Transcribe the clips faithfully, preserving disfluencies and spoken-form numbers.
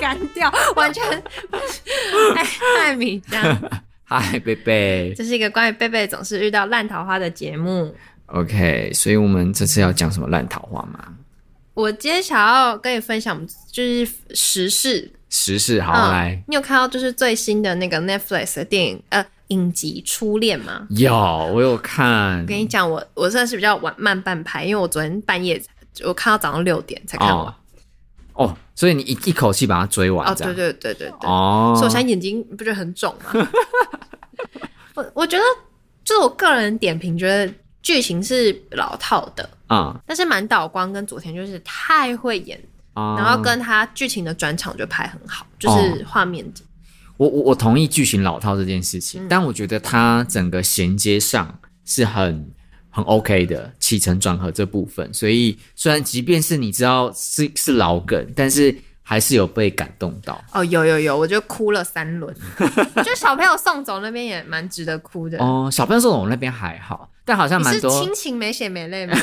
干掉，完全哎，嗨米漿，嗨贝贝，这是一个关于贝贝总是遇到烂桃花的节目。OK， 所以我们这次要讲什么烂桃花吗？我今天想要跟你分享就是时事，时事好、嗯、来，你有看到就是最新的那个 Netflix 的电影呃影集《初恋》吗？有，我有看。我跟你讲，我我算是比较晚慢半拍，因为我昨天半夜我看到早上六点才看完。哦，哦所以你 一, 一口气把它追完？哦，对对对对对。哦，所以我现在眼睛不觉得很肿吗？我我觉得就是我个人点评觉得。剧情是老套的、嗯、但是满岛光跟佐田就是太会演、嗯、然后跟他剧情的转场就拍很好，就是画面、哦、我我同意剧情老套这件事情、嗯、但我觉得他整个衔接上是很很 OK 的起承转合这部分，所以虽然即便是你知道是是老梗，但是还是有被感动到。哦，有有有，我就哭了三轮就小朋友送走那边也蛮值得哭的哦，小朋友送走那边还好，但好像蛮多。你是亲情没血没泪吗？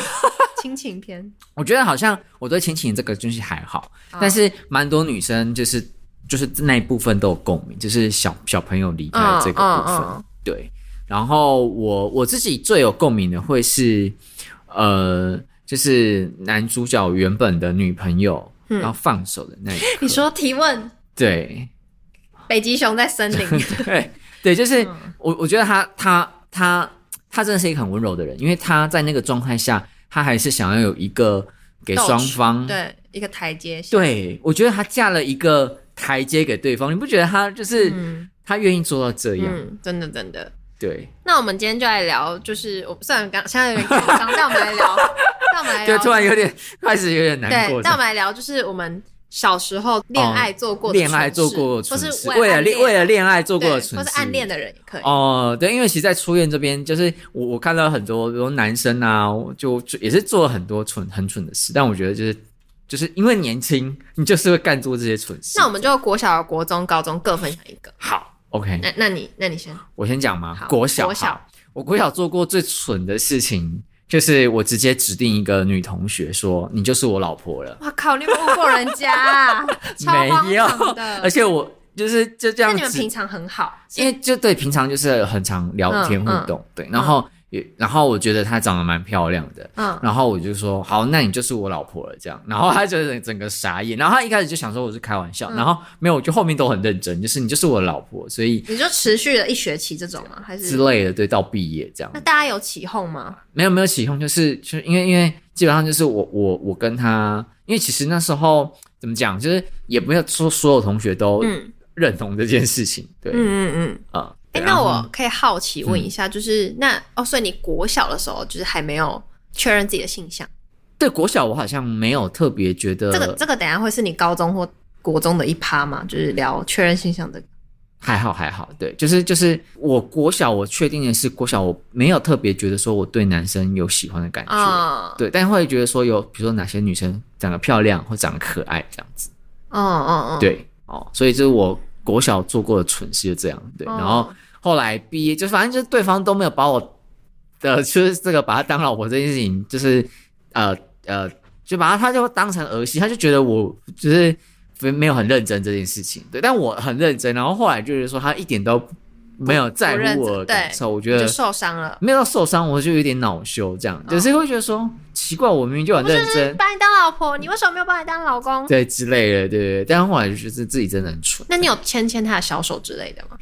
亲情片，我觉得好像我对亲情这个东西还好，哦、但是蛮多女生就是就是那一部分都有共鸣，就是小小朋友离开的这个部分。哦哦哦、对，然后我我自己最有共鸣的会是，呃，就是男主角原本的女朋友、嗯、然后放手的那一刻。你说提问？对，北极熊在森林。对对，就是、嗯、我我觉得他他他。他他真的是一个很温柔的人，因为他在那个状态下，他还是想要有一个给双方对一个台阶下。对，我觉得他架了一个台阶给对方，你不觉得他就是、嗯、他愿意做到这样？嗯，真的真的。对。那我们今天就来聊，就是我虽然刚现在有点紧张，但我们来聊，但我们来聊，就突然有点开始有点难过。对，那我们来聊，就是我们。小时候恋爱做过的蠢事，恋爱做过的蠢事，为了为了恋爱做过的蠢事，或是暗恋的人也可以哦、呃。对，因为其实在初恋这边，就是我我看到很多，比如男生啊，就也是做了很多蠢很蠢的事，但我觉得就是就是因为年轻，你就是会干做这些蠢事。那我们就国小、国中、高中各分享一个。好 ，OK 那。那你那你先，我先讲吗？国小，国小，我国小做过最蠢的事情。就是我直接指定一个女同学说你就是我老婆了。哇靠，你有没有误过人家、啊、超荒唐的。而且我就是就这样子。那你们平常很好。因为就对平常就是很常聊天互动。嗯嗯、对然后、嗯、也然后我觉得她长得蛮漂亮的。嗯。然后我就说好那你就是我老婆了这样。然后她就整个傻眼。然后她一开始就想说我是开玩笑。嗯、然后没有我就后面都很认真就是你就是我的老婆。所以。你就持续了一学期这种吗还是之类的对到毕业这样。那大家有起哄吗没有没有起哄就是就因为因为基本上就是我我我跟他因为其实那时候怎么讲就是也没有说所有同学都认同这件事情、嗯、对嗯嗯嗯啊、嗯欸、那我可以好奇问一下、嗯、就是那哦所以你国小的时候就是还没有确认自己的性向对国小我好像没有特别觉得这个这个等一下会是你高中或国中的一趴嘛就是聊确认性向的还好还好对就是就是我国小我确定的是国小我没有特别觉得说我对男生有喜欢的感觉、哦、对但会觉得说有比如说哪些女生长得漂亮或长得可爱这样子哦哦哦对哦所以就是我国小做过的蠢事就这样对、哦、然后后来毕业就反正就是对方都没有把我的就是这个把他当老婆这件事情就是呃呃就把他他就当成儿戏他就觉得我就是没有很认真这件事情，对，但我很认真，然后后来就是说他一点都没有在乎我的感受，我觉得就受伤了，没有到受伤，我就有点恼羞，这样、哦、就是会觉得说奇怪，我明明就很认真，就是把你当老婆，你为什么没有把你当老公？对之类的，对对，但后来就是自己真的很蠢。那你有牵牵他的小手之类的吗？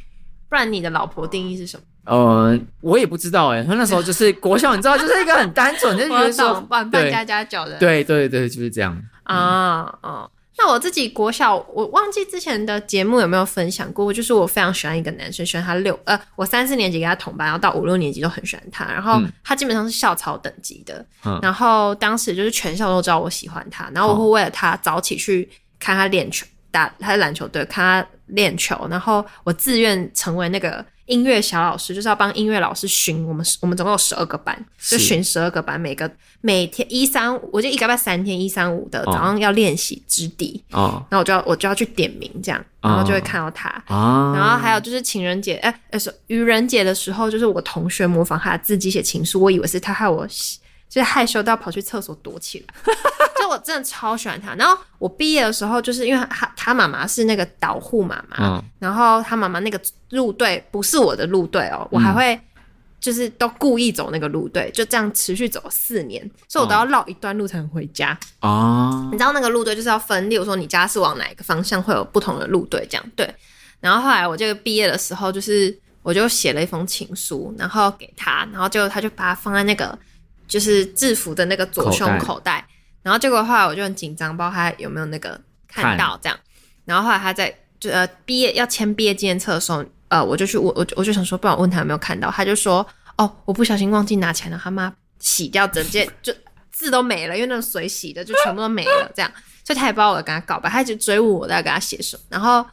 不然你的老婆定义是什么？呃，我也不知道哎、欸，他那时候就是国小，你知道，就是一个很单纯，就觉得说半半家家酒的，对对 对, 对，就是这样啊哦。嗯哦那我自己国小，我忘记之前的节目有没有分享过，就是我非常喜欢一个男生，喜欢他六呃，我三四年级跟他同班，然后到五六年级都很喜欢他，然后他基本上是校草等级的，嗯、然后当时就是全校都知道我喜欢他，然后我会为了他早起去看他练球，打他的篮球队，看他练球，然后我自愿成为那个音乐小老师，就是要帮音乐老师巡我们，我们总共有十二个班，就巡十二个班，每个每天一三五，我就一个班三天一三五的早上要练习直笛，哦，然后我就要我就要去点名这样，然后就会看到他，哦、然后还有就是情人节，哎、欸，愚人节的时候，就是我同学模仿他自己写情书，我以为是他害我就是害羞到跑去厕所躲起来就我真的超喜欢他。然后我毕业的时候就是因为他他妈妈是那个导护妈妈、嗯、然后他妈妈那个路队不是我的路队哦，我还会就是都故意走那个路队，就这样持续走四年，所以我都要绕一段路才能回家、哦、你知道那个路队就是要分，例如说你家是往哪一个方向会有不同的路队这样，对。然后后来我这个毕业的时候就是我就写了一封情书然后给他，然后结果他就把它放在那个就是制服的那个左胸口袋, 口袋然后结果后来我就很紧张不知道他有没有那个看到这样，然后后来他在就呃毕业要签毕业纪念册的时候呃，我就去我我我就想说，不然我问他有没有看到，他就说哦，我不小心忘记拿钱了，他妈洗掉整件就字都没了，因为那种水洗的就全部都没了这样，所以他也不知道我跟他告白，他一直追问我在跟他写什么。然后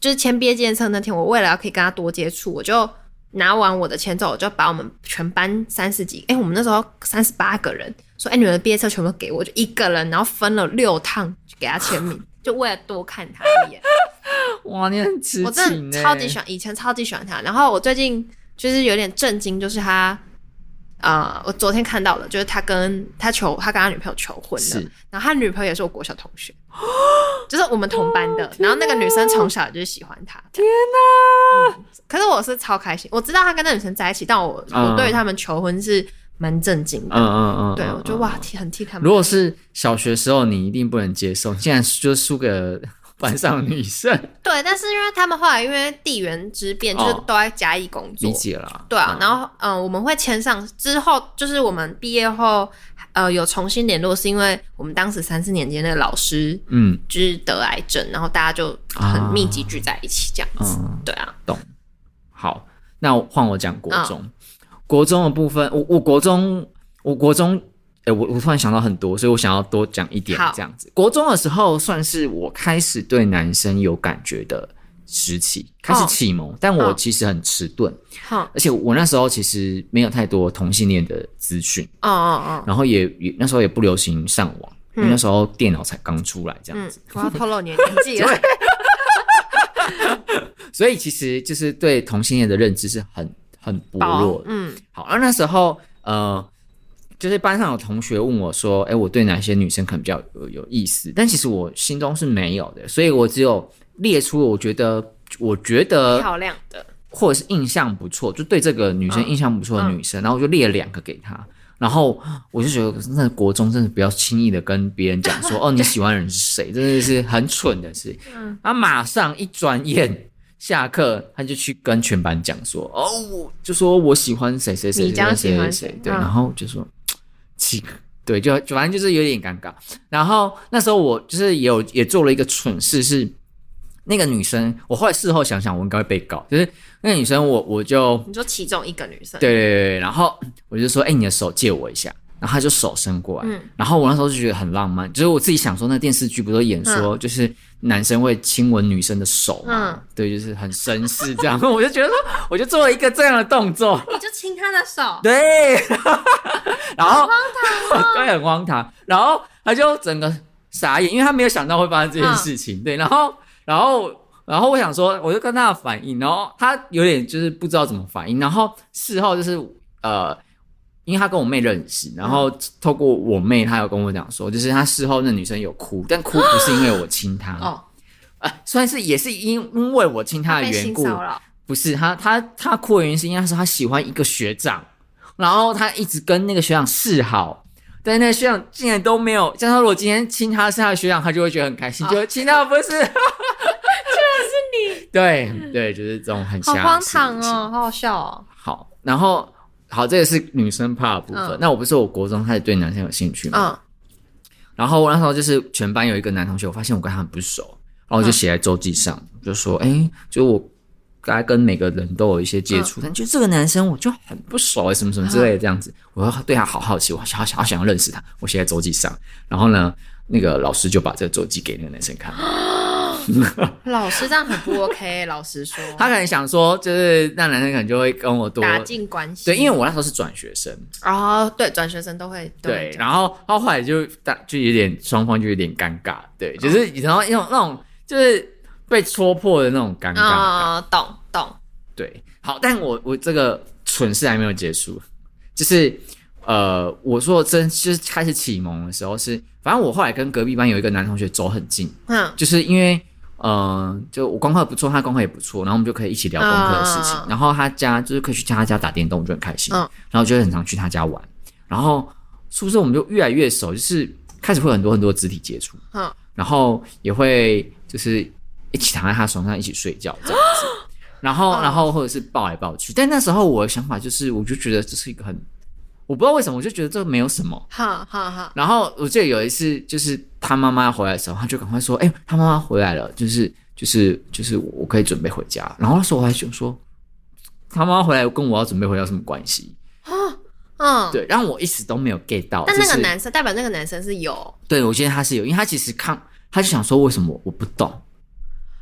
就是签毕业纪念册那天，我为了要可以跟他多接触，我就拿完我的签之后，我就把我们全班三十几，哎、欸，我们那时候三十八个人，说哎、欸，你们的毕业册全部给我，就一个人，然后分了六趟给他签名，就为了多看他一眼。哇，你很痴情、欸、我真的超级喜欢，以前超级喜欢他。然后我最近就是有点震惊，就是他呃，我昨天看到了，就是他跟他求他跟他女朋友求婚了，然后他女朋友也是我国小同学就是我们同班的、哦、然后那个女生从小就是喜欢他，天哪、啊嗯、可是我是超开心，我知道他跟那女生在一起，但我、嗯、我对于他们求婚是蛮震惊的，嗯嗯嗯，对，我就哇很替他们。如果是小学时候你一定不能接受，竟然就输给班上女生对，但是因为他们后来因为地缘之变就是都在嘉义工作、哦、理解了，对啊、嗯、然后嗯、呃，我们会签上之后就是我们毕业后呃有重新联络，是因为我们当时三四年级那个老师嗯就是得癌症，然后大家就很密集聚在一起这样子、嗯、对啊，懂。好，那换我讲国中、嗯、国中的部分，我我国中我国中欸、我, 我突然想到很多，所以我想要多讲一点这样子。国中的时候算是我开始对男生有感觉的时期，开始启蒙、哦、但我其实很迟钝、哦、而且我那时候其实没有太多同性恋的资讯、哦哦哦、然后 也, 也那时候也不流行上网、嗯、因为那时候电脑才刚出来这样子、嗯、我要透露年纪了所以其实就是对同性恋的认知是很很薄弱的、嗯、好，那时候呃就是班上有同学问我说：“哎、欸，我对哪些女生可能比较 有, 有意思？”但其实我心中是没有的，所以我只有列出我觉得我觉得漂亮的，或者是印象不错，就对这个女生印象不错的女生，嗯、然后我就列了两个给她。然后我就觉得，真的国中真的不要轻易的跟别人讲说：“哦，你喜欢的人是谁？”真的是很蠢的事。嗯，然后马上一转眼。下课他就去跟全班讲说：“哦，就说我喜欢谁谁谁，米漿喜欢谁。”对、嗯，然后就说。对，就反正就是有点尴尬。然后那时候我就是也有也做了一个蠢事，是那个女生，我后来事后想想，我应该会被告。就是那个女生我，我我就你说其中一个女生，对对对。然后我就说：“哎、欸，你的手借我一下。”然后她就手伸过来、嗯。然后我那时候就觉得很浪漫，就是我自己想说，那电视剧不都演说，就是男生会亲吻女生的手嘛？嗯、对，就是很绅士这样。我就觉得说，我就做了一个这样的动作，你就亲她的手，对。然后很荒唐、哦，对，很荒唐。然后他就整个傻眼，因为他没有想到会发生这件事情。嗯、对，然后，然后，然后我想说，我就跟他的反应，然后他有点就是不知道怎么反应。然后事后就是呃，因为他跟我妹认识，然后透过我妹，他有跟我讲说，就是他事后那女生有哭，但哭不是因为我亲她，哦，呃，算是也是因因为我亲她的缘故，不是他他他哭的原因是因为他说他喜欢一个学长。然后他一直跟那个学长示好，但那个学长竟然都没有。像他如果今天亲他是他的学长，他就会觉得很开心，哦、就亲他不是，居然是你。对对，就是这种很瞎的事情。好荒唐哦，好好笑哦。好，然后好，这个是女生怕的部分。嗯、那我不是我国中开始对男生有兴趣吗？嗯。然后我那时候就是全班有一个男同学，我发现我跟他很不熟，然后我就写在周记上，嗯、就说：“哎、欸，就我。”大概跟每个人都有一些接触、嗯，但就这个男生我就很不熟、欸、什么什么之类的这样子，我要对他好好奇，我好想要想要认识他，我写在周记上。然后呢，那个老师就把这个周记给那个男生看。老师这样很不 OK， 老实说，他可能想说，就是那男生可能就会跟我多打进关系。对，因为我那时候是转学生哦，对，转学生都会对。然后到后来就就有点双方就有点尴尬，对，就是然后那种那种就是。被戳破的那种尴尬感、哦、懂懂对好但我我这个蠢事还没有结束，就是呃，我说真就是开始启蒙的时候是，反正我后来跟隔壁班有一个男同学走很近，嗯，就是因为呃，就我功课不错，他功课也不错，然后我们就可以一起聊功课的事情。嗯、然后他家就是可以去他家打电动，我就很开心。嗯、然后就很常去他家玩。然后宿舍我们就越来越熟，就是开始会有很多很多肢体接触。嗯，然后也会就是一起躺在他床上一起睡觉这样子。嗯、然后，然后或者是抱来抱去。但那时候我的想法就是，我就觉得这是一个很。我不知道为什么，我就觉得这没有什么。好好好。然后我记得有一次，就是他妈妈回来的时候，他就赶快说：“哎、欸，他妈妈回来了，就是就是就是我可以准备回家。”然后那时候我还想说，他妈妈回来跟我要准备回家有什么关系？啊、哦，嗯，对。然后我一直都没有 get 到。但那个男生代表那个男生是有。对，我觉得他是有，因为他其实看他就想说为什么我不懂，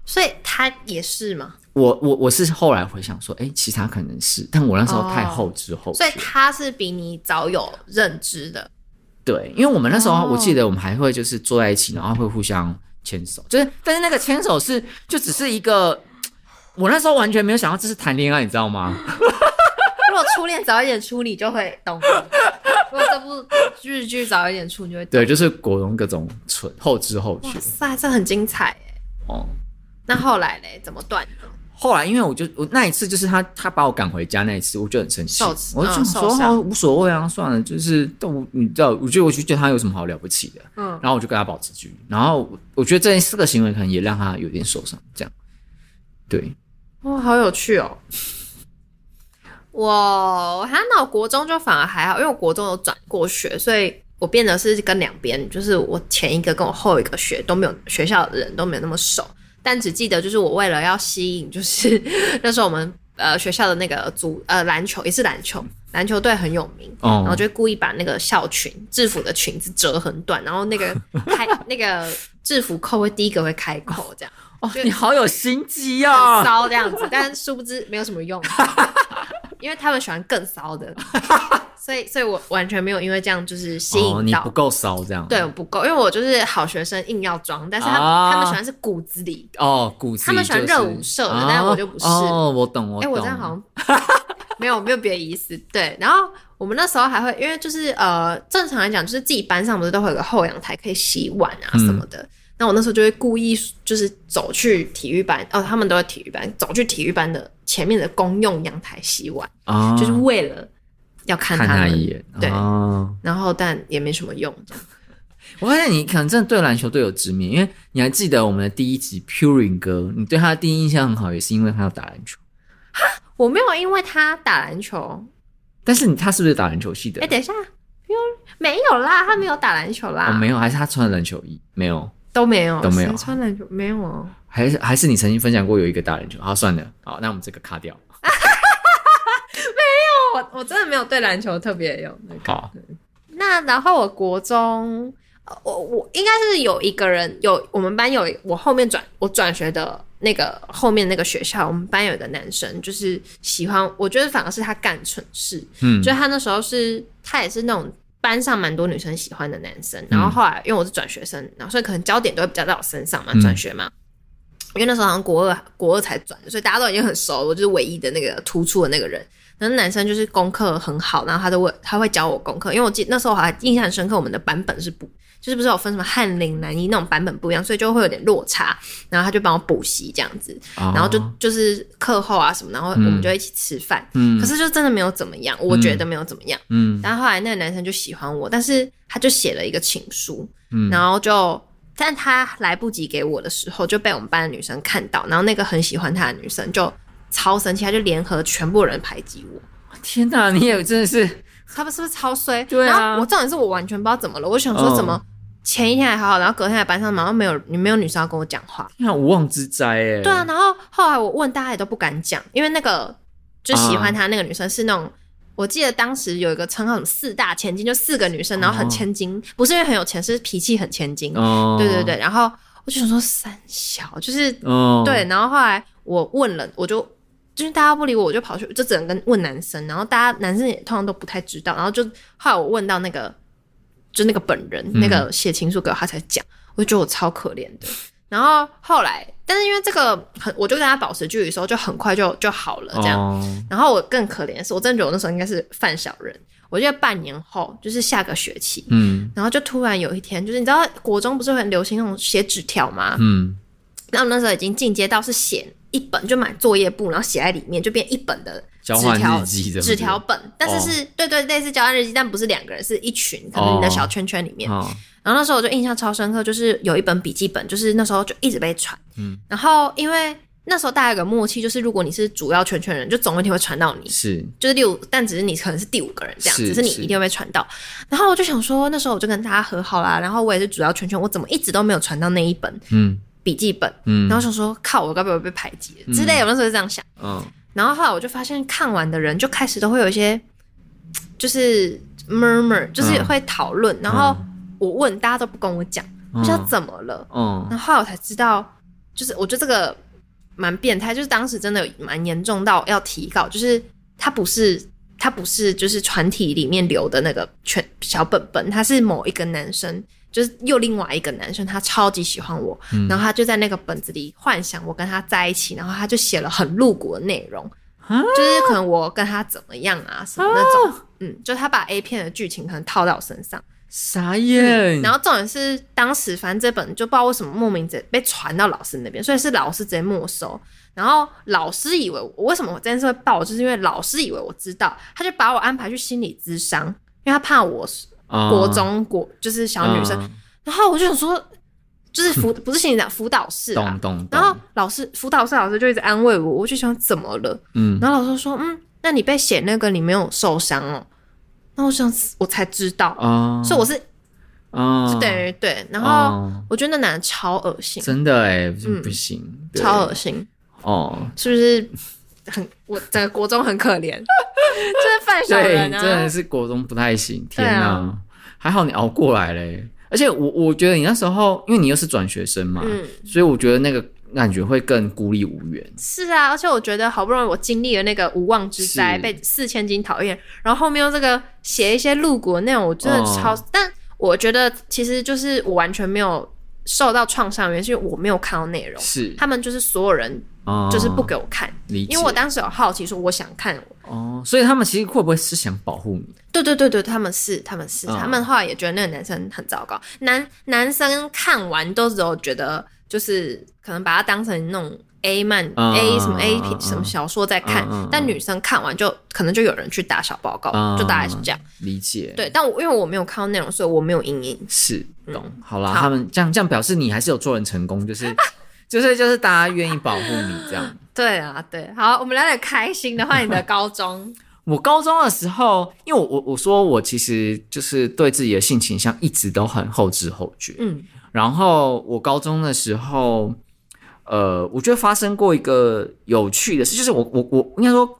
所以他也是嘛。我我我是后来回想说，哎、欸，其他可能是，但我那时候太后知后觉、哦，所以他是比你早有认知的。对，因为我们那时候、哦、我记得我们还会就是坐在一起，然后会互相牵手，就是但是那个牵手是就只是一个，我那时候完全没有想到这是谈恋爱，你知道吗？如果初恋早一点出你就会懂，如果这部日剧早一点出你就会懂。对，就是国中各种蠢后知后觉。哇塞，这很精彩哎、欸。哦，那后来嘞怎么断的？后来，因为我就我那一次就是他他把我赶回家那一次，我就很生气，我就说、嗯哦、无所谓啊，算了，就是都你知道，我觉得我就觉得他有什么好了不起的，嗯，然后我就跟他保持距离，然后我觉得这四个行为可能也让他有点受伤，这样，对，哇、哦，好有趣哦，我他那我国中就反而还好，因为我国中有转过学，所以我变得是跟两边，就是我前一个跟我后一个学都没有学校的人都没有那么熟。但只记得就是我为了要吸引，就是那时候我们呃学校的那个足呃篮球也是篮球篮球队很有名，哦、然后就故意把那个校裙制服的裙子折很短，然后那个开那个制服扣会第一个会开扣这样。哦，你好有心机啊、哦！很骚这样子，但殊不知没有什么用，因为他们喜欢更骚的，所以所以我完全没有因为这样就是吸引到。哦、你不够骚这样。对，我不够，因为我就是好学生硬要装，但是他们、啊、他们喜欢是骨子里哦，骨子里、就是、他们喜欢热舞社的、哦，但是我就不是。哦，我懂我懂。哎、欸，我这样好像没有没有别的意思。对，然后我们那时候还会因为就是呃，正常来讲就是自己班上不是都会有个后阳台可以洗碗啊什么的。嗯，那我那时候就会故意就是走去体育班哦，他们都有体育班，走去体育班的前面的公用阳台洗碗、哦、就是为了要看他们看他一眼，对、哦、然后但也没什么用这样。我发现你可能真的对篮球队有执迷，因为你还记得我们的第一集 Purin 哥，你对他的第一印象很好，也是因为他要打篮球。哈，我没有因为他打篮球，但是你他是不是打篮球系的？哎、欸，等一下，没有啦，他没有打篮球啦、哦、没有，还是他穿篮球衣？没有，都没有，都没有穿篮球，没有啊。还是还是你曾经分享过有一个打篮球，好算了，好，那我们这个卡掉。没有，我我真的没有对篮球特别有那个。好，那然后我国中，我我应该是有一个人，有我们班有我后面转我转学的那个后面那个学校，我们班有一个男生就是喜欢，我觉得反而是他干蠢事，嗯，就他那时候是他也是那种。班上蛮多女生喜欢的男生，然后后来因为我是转学生，然后所以可能焦点都会比较在我身上嘛，转学嘛、嗯。因为那时候好像国二国二才转，所以大家都已经很熟，我就是唯一的那个突出的那个人。然后男生就是功课很好，然后他都会他会教我功课，因为我记得那时候还印象很深刻，我们的版本是不就是不是有分什么翰林、南一那种版本不一样，所以就会有点落差。然后他就帮我补习这样子，哦、然后就就是课后啊什么，然后我们就一起吃饭。嗯，可是就真的没有怎么样，嗯、我觉得没有怎么样。嗯，但后来那个男生就喜欢我，但是他就写了一个情书，嗯，然后就但他来不及给我的时候，就被我们班的女生看到，然后那个很喜欢他的女生就超生气，他就联合全部人排挤我。天哪，你也真的是，他们是不是超衰？对啊，然后我重点是我完全不知道怎么了，我想说怎么。哦，前一天还好好，然后隔天来班上，然后没有没有女生要跟我讲话，那无妄之灾哎、欸。对啊，然后后来我问大家也都不敢讲，因为那个就喜欢他那个女生是那种，啊、我记得当时有一个称号什么四大千金，就四个女生，然后很千金，哦、不是因为很有钱，是脾气很千金。哦，对对对，然后我就想说三小就是、哦、对，然后后来我问了，我就。就是大家不理我，我就跑去，就只能跟问男生，然后大家男生也通常都不太知道，然后就后来我问到那个，就那个本人、嗯、那个写情书给我，他才讲，我就觉得我超可怜的。然后后来，但是因为这个很，我就跟他保持距离的时候，就很快就就好了这样。哦、然后我更可怜的是，我真的觉得我那时候应该是犯小人，我记得半年后就是下个学期，嗯，然后就突然有一天，就是你知道国中不是很流行那种写纸条吗？嗯，然后那时候已经进阶到是写一本，就买作业簿然后写在里面，就变一本的交换日记的纸条本，但是是、哦、对对类似交换日记，但不是两个人，是一群，可能你的小圈圈里面、哦、然后那时候我就印象超深刻，就是有一本笔记本，就是那时候就一直被传、嗯、然后因为那时候大家有个默契，就是如果你是主要圈圈人，就总有一天会传到你，是就是第五，但只是你可能是第五个人这样，是只是你一定会被传到。然后我就想说那时候我就跟大家和好啦，然后我也是主要圈圈，我怎么一直都没有传到那一本嗯笔记本，嗯，然后想说靠我该不会被排挤了、嗯、之类的，我那时候就这样想、哦、然后后来我就发现看完的人就开始都会有一些就是 murmur 就是会讨论、嗯、然后我问大家都不跟我讲、嗯、我想怎么了、嗯、然后后来我才知道，就是我觉得这个蛮变态，就是当时真的蛮严重到要提告，就是它不是它不是就是团体里面留的那个全小本本，它是某一个男生，就是又另外一个男生，他超级喜欢我、嗯、然后他就在那个本子里幻想我跟他在一起，然后他就写了很露骨的内容、啊、就是可能我跟他怎么样啊什么那种、啊、嗯，就他把 A 片的剧情可能套到我身上，傻眼、嗯、然后重点是当时反正这本就不知道为什么莫名被传到老师那边，所以是老师直接没收，然后老师以为我为什么我这件事会爆，就是因为老师以为我知道，他就把我安排去心理咨商，因为他怕我国中国就是小女生、嗯、然后我就想说就是辅不是心理长辅导室啊，懂懂懂，然后老师辅导室老师就一直安慰我，我就想怎么了，嗯，然后老师说嗯那你被写那个你没有受伤哦，那我想我才知道、嗯、所以我是嗯就等于对，然后我觉得那男的超恶心，真的耶、欸、不行、嗯、超恶心哦，是不是很我整个国中很可怜就是犯小人啊，真的是国中不太行，天哪、啊、还好你熬过来嘞，而且我我觉得你那时候因为你又是转学生嘛、嗯、所以我觉得那个感觉会更孤立无援，是啊，而且我觉得好不容易我经历了那个无妄之灾被四千金讨厌，然后后面又这个写一些露骨的内容，我真的超、哦、但我觉得其实就是我完全没有受到创伤，原因是我没有看到内容，是他们就是所有人就是不给我看、哦、因为我当时有好奇说我想看哦，所以他们其实会不会是想保护你，对对对对，他们是他们是、哦、他们后来也觉得那个男生很糟糕，男男生看完都只有觉得就是可能把它当成那种 A 漫、哦、A 什么 A 什么小说在看、哦、但女生看完就可能就有人去打小报告、哦、就大概是这样，理解，对，但我因为我没有看到内容所以我没有阴影，是懂、嗯、好啦，好他们这样这样表示你还是有做人成功，就是就是就是大家愿意保护你这样对啊对，好，我们聊点开心的话，你的高中我高中的时候，因为我我我说我其实就是对自己的性倾向一直都很后知后觉，嗯，然后我高中的时候呃我觉得发生过一个有趣的事，就是我我我应该说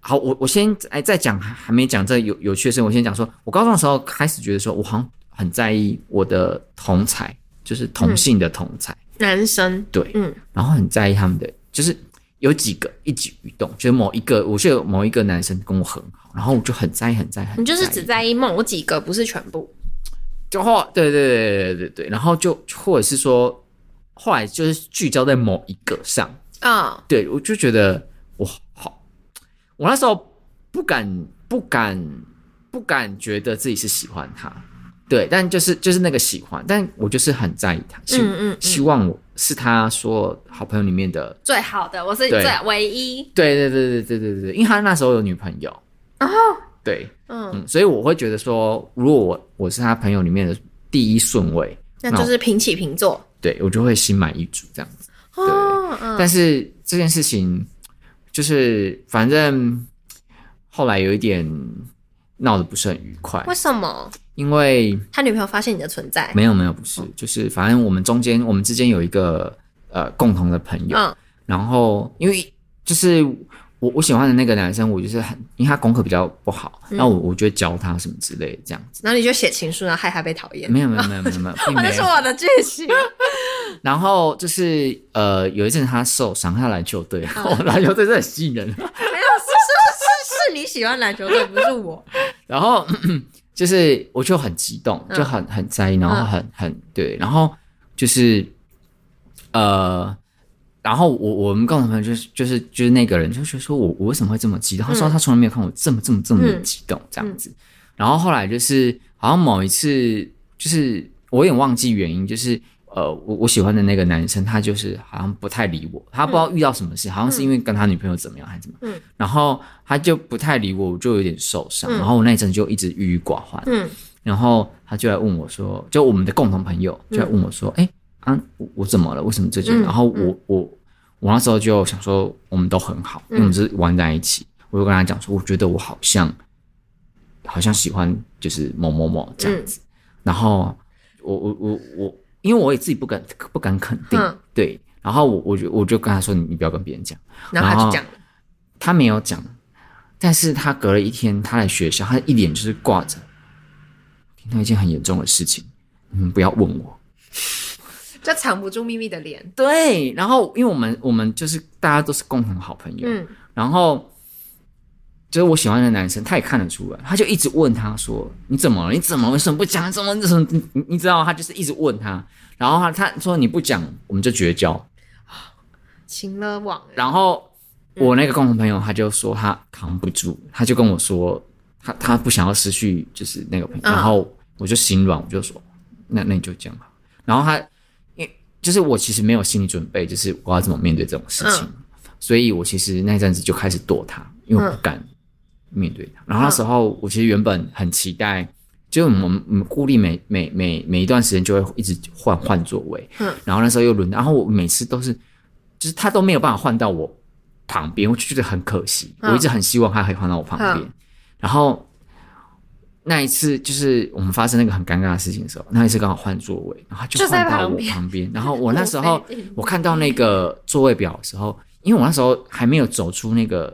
好，我我先再讲还没讲这有有趣的事，我先讲说我高中的时候开始觉得说我好像很在意我的同侪，就是同性的同侪、嗯，男生，对，嗯，然后很在意他们的，就是有几个一举一动，就是某一个，我记得某一个男生跟我很好，然后我就很在意，很在意，很在意，你就是只在意某几个，不是全部。就后，对对对对对对，然后就或者是说，后来就是聚焦在某一个上啊、哦，对，我就觉得我好，我那时候不敢不敢不敢觉得自己是喜欢他。对，但就是就是那个喜欢，但我就是很在意他，嗯嗯嗯，希望我是他说好朋友里面的最好的，我是最唯一。对对对对对对对，因为他那时候有女朋友，哦，对，嗯嗯，所以我会觉得说，如果我我是他朋友里面的第一顺位，那就是平起平坐。对，我就会心满意足这样子。对，哦嗯、但是这件事情就是反正后来有一点闹得不是很愉快。为什么？因为他女朋友发现你的存在，没有没有不是、嗯、就是反正我们中间我们之间有一个呃共同的朋友、嗯、然后因为就是我我喜欢的那个男生，我就是很因为他功课比较不好，然后、嗯、我我就教他什么之类的这样子，然后你就写情书然后害他被讨厌，没有没有没有没有没有我那是我的剧情然后就是呃有一阵他受伤，他篮球队、嗯哦、篮球队真的很吸引人没有是是是是你喜欢篮球队不是我然后就是我就很激动，就很很在意，然后很很对，然后就是呃然后我我们共同朋友就是就是就是那个人就觉得说我我为什么会这么激动？嗯、他说他从来没有看我这么这么这么激动、嗯、这样子。然后后来就是好像某一次就是我有点忘记原因，就是呃我我喜欢的那个男生他就是好像不太理我，他不知道遇到什么事，嗯、好像是因为跟他女朋友怎么样还是怎么样、嗯，然后他就不太理我，我就有点受伤。嗯、然后我那一阵就一直郁郁寡欢。嗯，然后他就来问我说，就我们的共同朋友就来问我说，哎、嗯。欸啊，我我怎么了？为什么最近？嗯、然后我、嗯、我我那时候就想说，我们都很好，嗯、因为我们是玩在一起。我就跟他讲说，我觉得我好像好像喜欢就是某某某这样子。嗯、然后我我我我，因为我也自己不敢不敢肯定，嗯、对。然后我我就我就跟他说，你你不要跟别人讲。然后他就讲了，他没有讲，但是他隔了一天，他来学校，他一脸就是挂着，听到一件很严重的事情，你们不要问我。就藏不住秘密的脸，对。然后，因为我们我们就是大家都是共同好朋友，嗯。然后，就是我喜欢的男生，他也看得出来，他就一直问他说：“你怎么了？你怎么为什么不讲？怎么怎么？你你知道，他就是一直问他。然后他他说你不讲，我们就绝交，情勒网。然后我那个共同朋友他就说他扛不住，他就跟我说他他不想要失去就是那个朋友。嗯、然后我就心软，我就说那那你就这样吧。然后他。就是我其实没有心理准备，就是我要怎么面对这种事情，嗯、所以我其实那阵子就开始躲他，因为我不敢面对他。嗯、然后那时候我其实原本很期待，就我们我们固定每每每每一段时间就会一直换换座位，嗯，然后那时候又轮到，然后我每次都是，就是他都没有办法换到我旁边，我就觉得很可惜，嗯、我一直很希望他可以换到我旁边，嗯，然后。那一次就是我们发生那个很尴尬的事情的时候，那一次刚好换座位，然后他就换到我旁边。然后我那时候我看到那个座位表的时候，因为我那时候还没有走出那个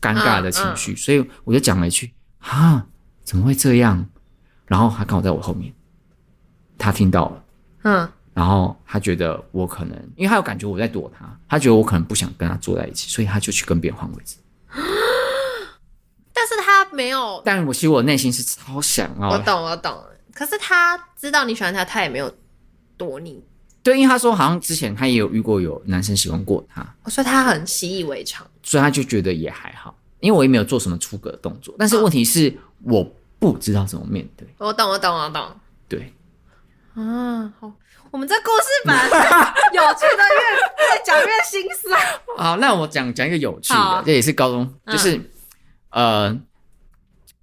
尴尬的情绪，嗯嗯、所以我就讲了一句：“啊，怎么会这样？”然后他刚好在我后面，他听到了，嗯，然后他觉得我可能，因为他有感觉我在躲他，他觉得我可能不想跟他坐在一起，所以他就去跟别人换位置。但是他没有，但我其实我内心是超想要。我懂，我懂。可是他知道你喜欢他，他也没有躲你。对，因为他说好像之前他也有遇过有男生喜欢过他，我说他很习以为常，所以他就觉得也还好。因为我也没有做什么出格的动作，但是问题是我不知道怎么面对。我懂，我懂，我懂。对。啊，好，我们这故事把有趣的越越讲越心酸。好，那我讲讲一个有趣的，这也是高中，嗯、就是。呃，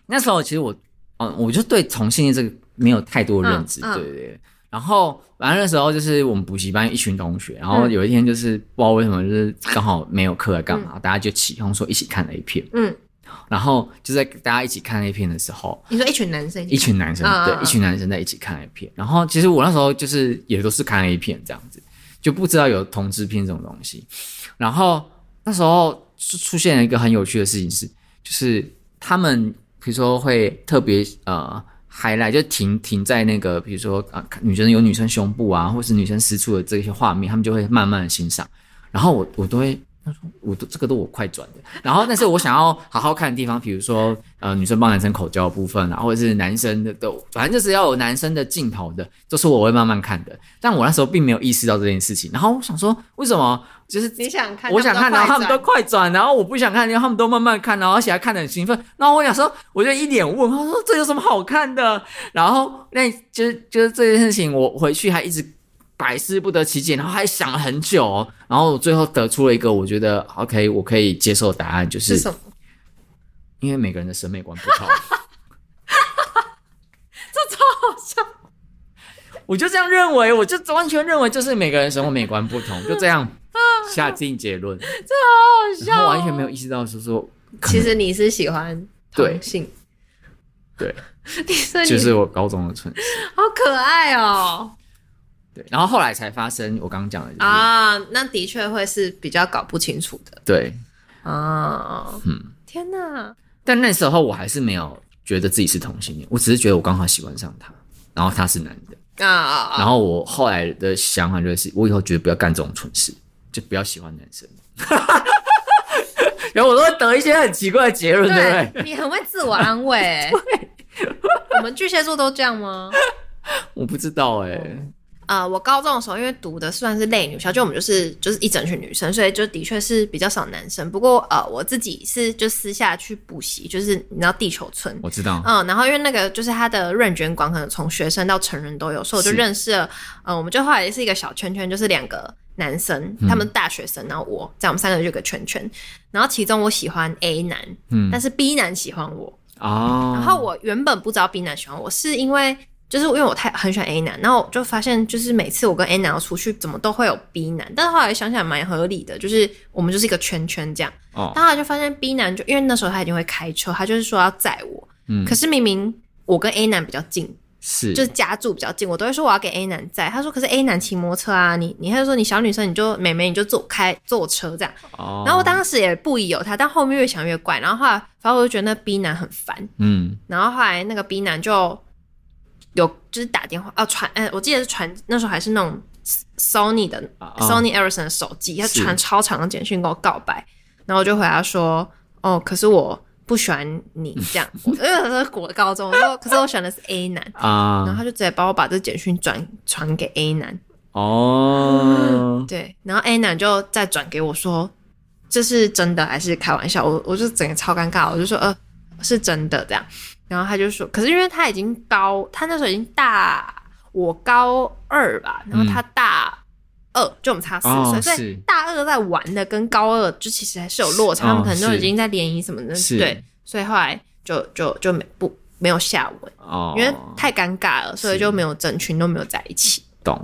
那时候其实我，嗯，我就对同性恋这个没有太多的认知，嗯、对对对。然后反正那时候就是我们补习班一群同学，然后有一天就是、嗯、不知道为什么就是刚好没有课来干嘛，嗯、大家就起哄说一起看 A 片，嗯，然后就在大家一起看 A 片的时候，你说一群男生，一群男生，嗯、对，一群男生在一起看 A 片。然后其实我那时候就是也都是看 A 片这样子，就不知道有同志片这种东西。然后那时候出现了一个很有趣的事情是。就是他们，比如说会特别呃 highlight， 就停停在那个，比如说啊、呃，女生有女生胸部啊，或是女生私处的这些画面，他们就会慢慢的欣赏。然后我我都会，我都这个都我快转的。然后，但是我想要好好看的地方，比如说呃，女生帮男生口交的部分啊，或者是男生的都，反正就是要有男生的镜头的，都是我会慢慢看的。但我那时候并没有意识到这件事情。然后我想说，为什么？就是你想看，我想看，然后他们都快转，然后我不想看，然后他们都慢慢看，然后而且还看得很兴奋。然后我想说，我就一脸问，他说这有什么好看的？然后那就是就是这件事情，我回去还一直百思不得其解，然后还想了很久、哦。然后我最后得出了一个我觉得 OK， 我可以接受的答案，就是什么？因为每个人的审美观不同。这超好笑。我就这样认为，我就完全认为就是每个人审美观不同，就这样。下定结论，这好好笑、哦。我完全没有意识到是说，其实你是喜欢同性，对，对就是我高中的蠢事，好可爱哦。对，然后后来才发生我刚刚讲的、就是、啊，那的确会是比较搞不清楚的。对啊，嗯，天哪！但那时候我还是没有觉得自己是同性恋，我只是觉得我刚好喜欢上他，然后他是男的啊。然后我后来的想法就是，我以后绝对不要干这种蠢事。就不要喜欢男生，然后我都会得一些很奇怪的结论，对不对？你很会自我安慰、欸。我们巨蟹座都这样吗？我不知道哎、欸。呃，我高中的时候因为读的算是类女校，就我们就是就是一整群女生，所以就的确是比较少男生。不过呃，我自己是就私下去补习，就是你知道地球村，我知道，嗯，然后因为那个就是它的润卷馆可能从学生到成人都有，所以我就认识了，呃，我们就后来是一个小圈圈，就是两个男生，他们大学生，然后我在我们三个就有个圈圈，然后其中我喜欢 A 男，嗯，但是 B 男喜欢我哦，然后我原本不知道 B 男喜欢我，是因为。就是因为我太很喜欢 A 男，然后我就发现就是每次我跟 A 男要出去怎么都会有 B 男，但是后来想想蛮合理的，就是我们就是一个圈圈这样，哦，但后来就发现 B 男就因为那时候他已经会开车，他就是说要载我，嗯，可是明明我跟 A 男比较近，是就是家住比较近，我都会说我要给 A 男载，他说可是 A 男骑摩托车啊，你你他就说你小女生你就妹妹你就坐开坐车这样，哦，然后我当时也不疑有他，但后面越想越怪，然后后来反正我就觉得那 B 男很烦，嗯，然后后来那个 B 男就。有就是打电话啊传，哎、欸，我记得是传那时候还是那种 Sony 的、oh, Sony Ericsson 的手机，他传超长的简讯跟我告白，然后我就回答说，哦，可是我不喜欢你这样，因为那是国高中，我说可是我选的是 A 男啊，uh, 然后他就直接帮我把这简讯转传给 A 男哦， oh. 对，然后 A 男就再转给我说这是真的还是开玩笑，我我就整个超尴尬，我就说呃是真的这样。然后他就说，可是因为他已经高，他那时候已经大我高二吧，然后他大二，嗯，就我们差四岁，哦，所以大二在玩的跟高二就其实还是有落差，哦，他们可能都已经在联谊什么的，对，所以后来就就就没不没有下文，哦，因为太尴尬了，所以就没有整群都没有在一起。懂。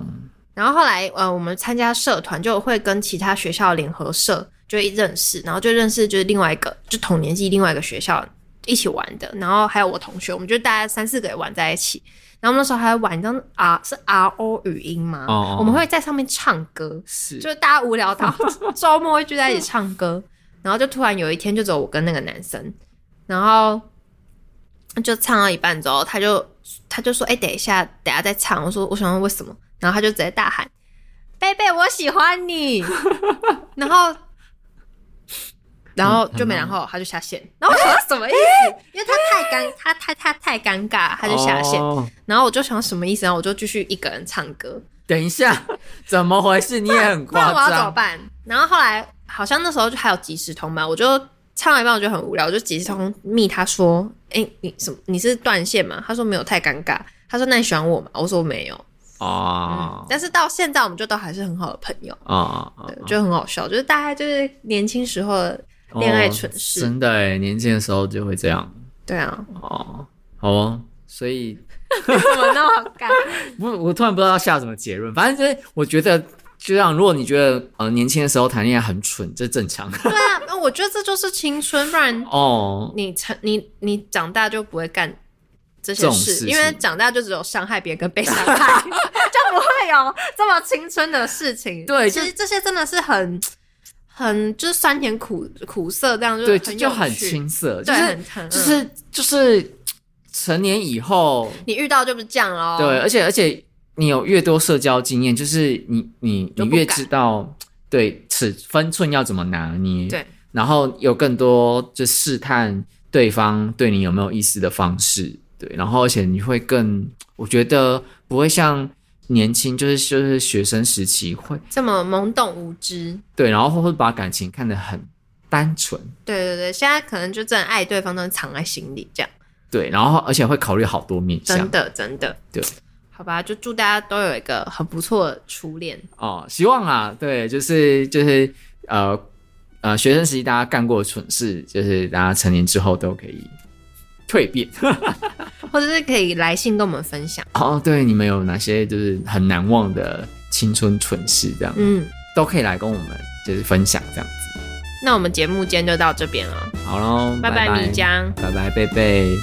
然后后来呃，我们参加社团就会跟其他学校联合社就会认识，然后就认识就是另外一个就同年纪另外一个学校。一起玩的，然后还有我同学，我们就大概三四个人玩在一起。然后那时候还玩一张 R 是 R O 语音吗？ Oh. 我们会在上面唱歌，是就是大家无聊到周末会聚在一起唱歌。然后就突然有一天，就只有我跟那个男生，然后就唱到一半之后，他就他就说：“哎、欸，等一下，等一下再唱。”我说：“我想问为什么？”然后他就直接大喊：“贝贝，我喜欢你。”然后。然后就没然后，他就下线。然后我想什么意思？因为他太尴，他太他太尴尬，他就下线。Oh. 然后我就想什么意思？然后我就继续一个人唱歌。等一下，怎么回事？你也很夸张。那我要怎么办？然后后来好像那时候就还有即时通吧，我就唱了一半，我觉得很无聊，我就即时通密他说：“哎、欸，你什么？你是断线吗？”他说没有，太尴尬。他说：“那你喜欢我吗？”我说没有。哦、oh. 嗯，但是到现在我们就都还是很好的朋友啊， oh. 对，就很好笑，就是大概就是年轻时候的。恋爱蠢事，哦，真的耶，年轻的时候就会这样。对啊，哦，好哦，所以怎么那么好干？我我突然不知道要下什么结论，反正就是我觉得，就像如果你觉得呃年轻的时候谈恋爱很蠢，这正常。对啊，我觉得这就是青春，不然哦，你成你你长大就不会干这些 事, 事，因为长大就只有伤害别人跟被伤害，就不会有这么青春的事情。对，其实这些真的是很。很就是酸甜苦苦涩这样，就对，就很青涩，就是很就是、嗯、就是成年以后你遇到就不是这样了，对，而且而且你有越多社交经验，就是你你你越知道对尺分寸要怎么拿捏，对，然后有更多就试探对方对你有没有意思的方式，对，然后而且你会更，我觉得不会像。年轻就是就是学生时期会这么懵懂无知，对，然后会把感情看得很单纯，对对对，现在可能就真的爱对方都藏在心里这样，对，然后而且会考虑好多面向，真的真的，对，好吧，就祝大家都有一个很不错的初恋哦，希望啊，对，就是就是呃呃学生时期大家干过的蠢事，就是大家成年之后都可以。蜕变或者是可以来信跟我们分享哦，对，你们有哪些就是很难忘的青春蠢事这样，嗯，都可以来跟我们就是分享这样子，那我们节目今天就到这边了，好咯，拜拜米漿，拜拜贝贝。